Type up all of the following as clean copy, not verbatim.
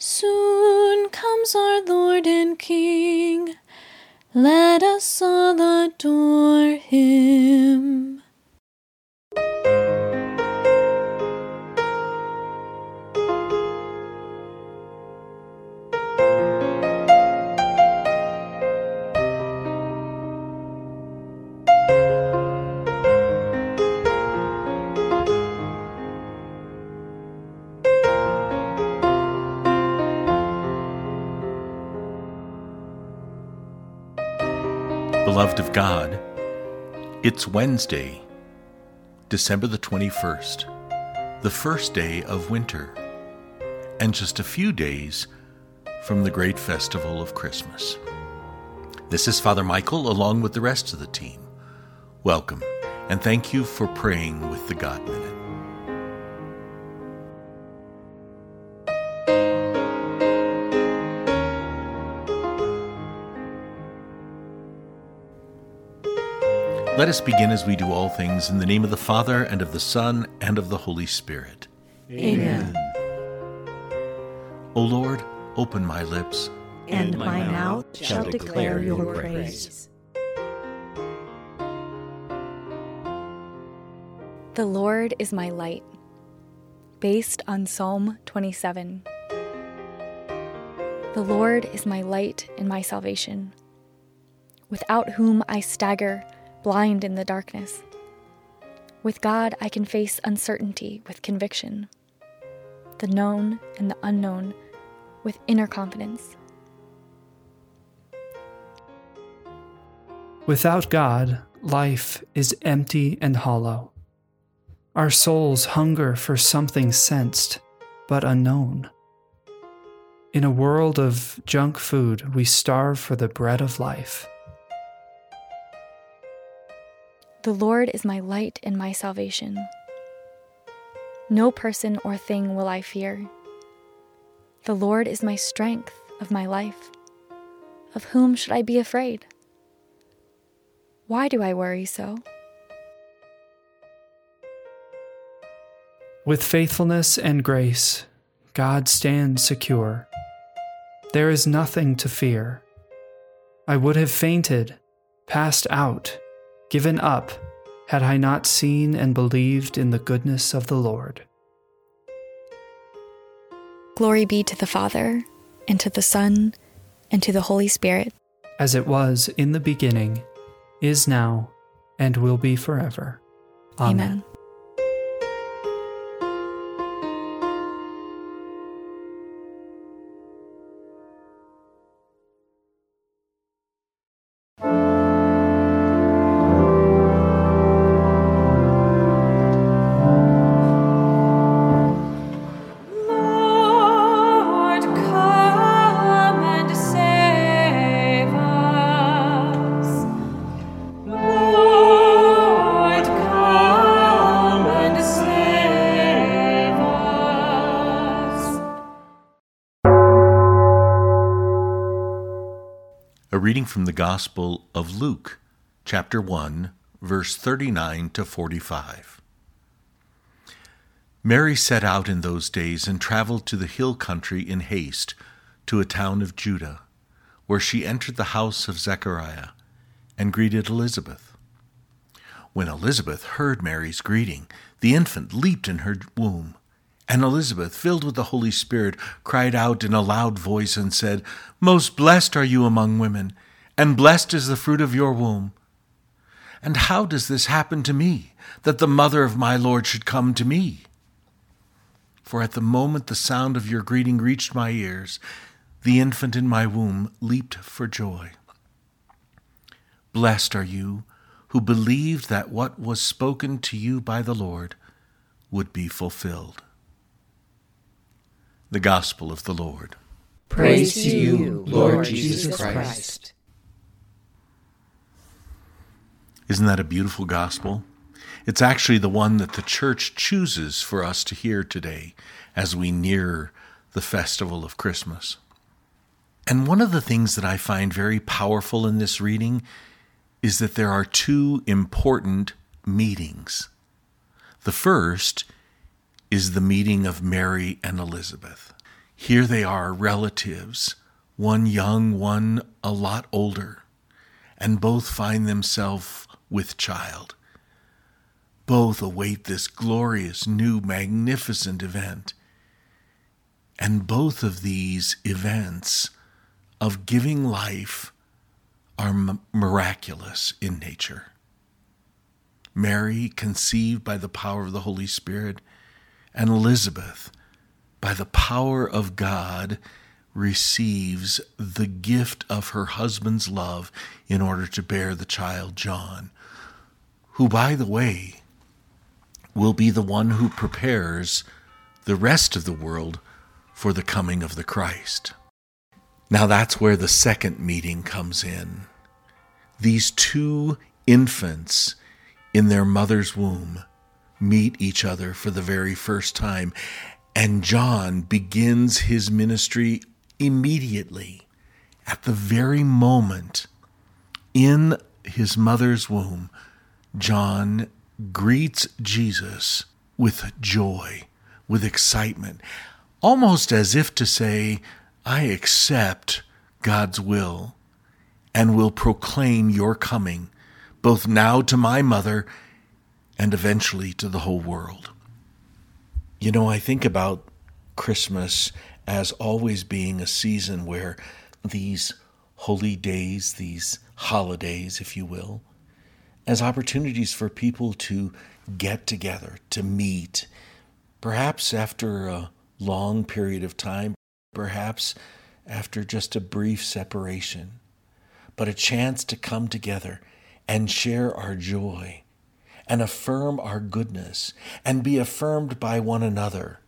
Soon comes our Lord and King, let us all adore him. Beloved of God, it's Wednesday, December the 21st, the first day of winter, and just a few days from the great festival of Christmas. This is Father Michael, along with the rest of the team. Welcome, and thank you for praying with the God Minute. Let us begin as we do all things in the name of the Father, and of the Son, and of the Holy Spirit. Amen. O Lord, open my lips, and my mouth shall declare your praise. The Lord is my light, based on Psalm 27. The Lord is my light and my salvation, without whom I stagger, blind in the darkness. With God, I can face uncertainty with conviction, the known and the unknown with inner confidence. Without God, life is empty and hollow. Our souls hunger for something sensed but unknown. In a world of junk food, we starve for the bread of life. The Lord is my light and my salvation. No person or thing will I fear. The Lord is my strength of my life. Of whom should I be afraid? Why do I worry so? With faithfulness and grace, God stands secure. There is nothing to fear. I would have fainted, passed out, given up, had I not seen and believed in the goodness of the Lord. Glory be to the Father, and to the Son, and to the Holy Spirit. As it was in the beginning, is now, and will be forever. Amen. Amen. A reading from the Gospel of Luke, chapter 1, verse 39 to 45. Mary set out in those days and traveled to the hill country in haste to a town of Judah, where she entered the house of Zechariah and greeted Elizabeth. When Elizabeth heard Mary's greeting, the infant leaped in her womb. And Elizabeth, filled with the Holy Spirit, cried out in a loud voice and said, "Most blessed are you among women, and blessed is the fruit of your womb. And how does this happen to me, that the mother of my Lord should come to me? For at the moment the sound of your greeting reached my ears, the infant in my womb leaped for joy. Blessed are you who believed that what was spoken to you by the Lord would be fulfilled." The Gospel of the Lord. Praise to you, Lord Jesus Christ. Isn't that a beautiful gospel? It's actually the one that the Church chooses for us to hear today as we near the festival of Christmas. And one of the things that I find very powerful in this reading is that there are two important meetings. The first is the meeting of Mary and Elizabeth. Here they are, relatives, one young, one a lot older, and both find themselves with child. Both await this glorious, new, magnificent event. And both of these events of giving life are miraculous in nature. Mary, conceived by the power of the Holy Spirit, and Elizabeth, by the power of God, receives the gift of her husband's love in order to bear the child John, who, by the way, will be the one who prepares the rest of the world for the coming of the Christ. Now that's where the second meeting comes in. These two infants in their mother's womb meet each other for the very first time, and John begins his ministry immediately, at the very moment in his mother's womb. John greets Jesus with joy, with excitement, almost as if to say, I accept God's will and will proclaim your coming, both now to my mother and eventually to the whole world. You know, I think about Christmas as always being a season where these holy days, these holidays, if you will, as opportunities for people to get together, to meet, perhaps after a long period of time, perhaps after just a brief separation, but a chance to come together and share our joy and affirm our goodness and be affirmed by one another.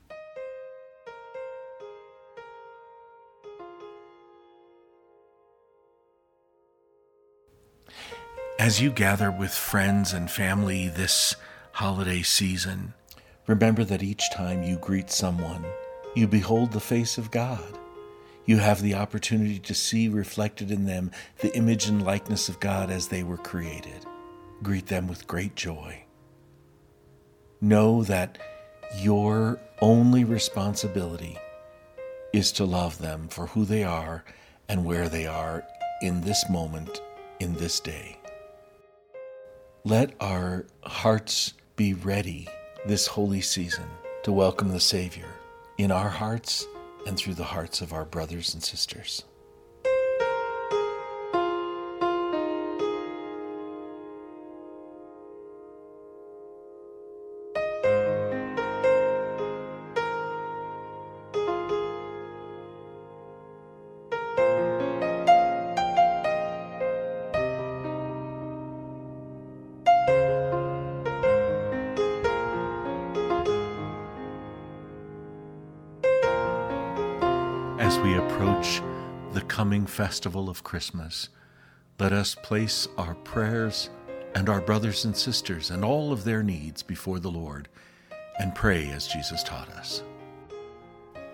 As you gather with friends and family this holiday season, remember that each time you greet someone, you behold the face of God. You have the opportunity to see reflected in them the image and likeness of God as they were created. Greet them with great joy. Know that your only responsibility is to love them for who they are and where they are in this moment, in this day. Let our hearts be ready this holy season to welcome the Savior in our hearts and through the hearts of our brothers and sisters. As we approach the coming festival of Christmas, let us place our prayers and our brothers and sisters and all of their needs before the Lord and pray as Jesus taught us.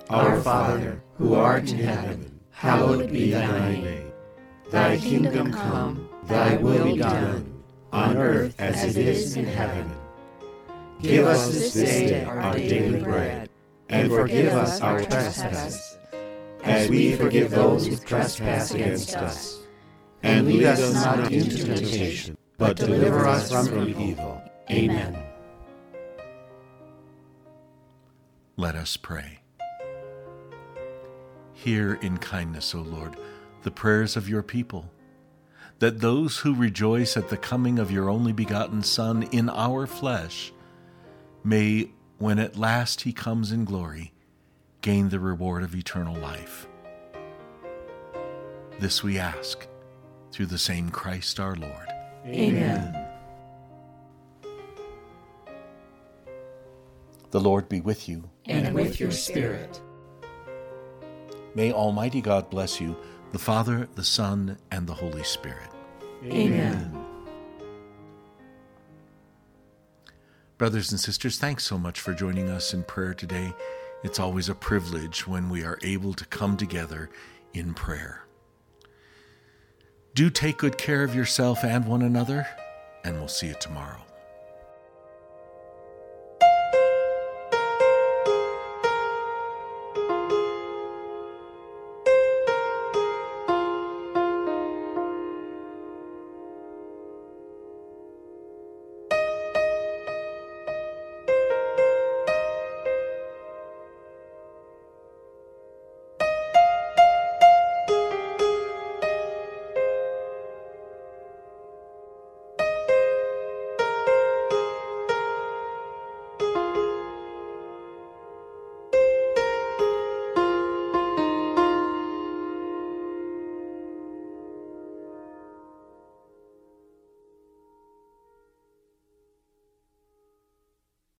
Our Father, who art in heaven, hallowed be thy name. Thy kingdom come, thy will be done, on earth as it is in heaven. Give us this day our daily bread, and forgive us our trespasses, as we forgive those who trespass against us. And lead us not into temptation, but deliver us from evil. Amen. Let us pray. Hear in kindness, O Lord, the prayers of your people, that those who rejoice at the coming of your only begotten Son in our flesh may, when at last he comes in glory, gain the reward of eternal life. This we ask through the same Christ our Lord. Amen. The Lord be with you. And with your spirit. May Almighty God bless you, the Father, the Son, and the Holy Spirit. Amen. Brothers and sisters, thanks so much for joining us in prayer today. It's always a privilege when we are able to come together in prayer. Do take good care of yourself and one another, and we'll see you tomorrow.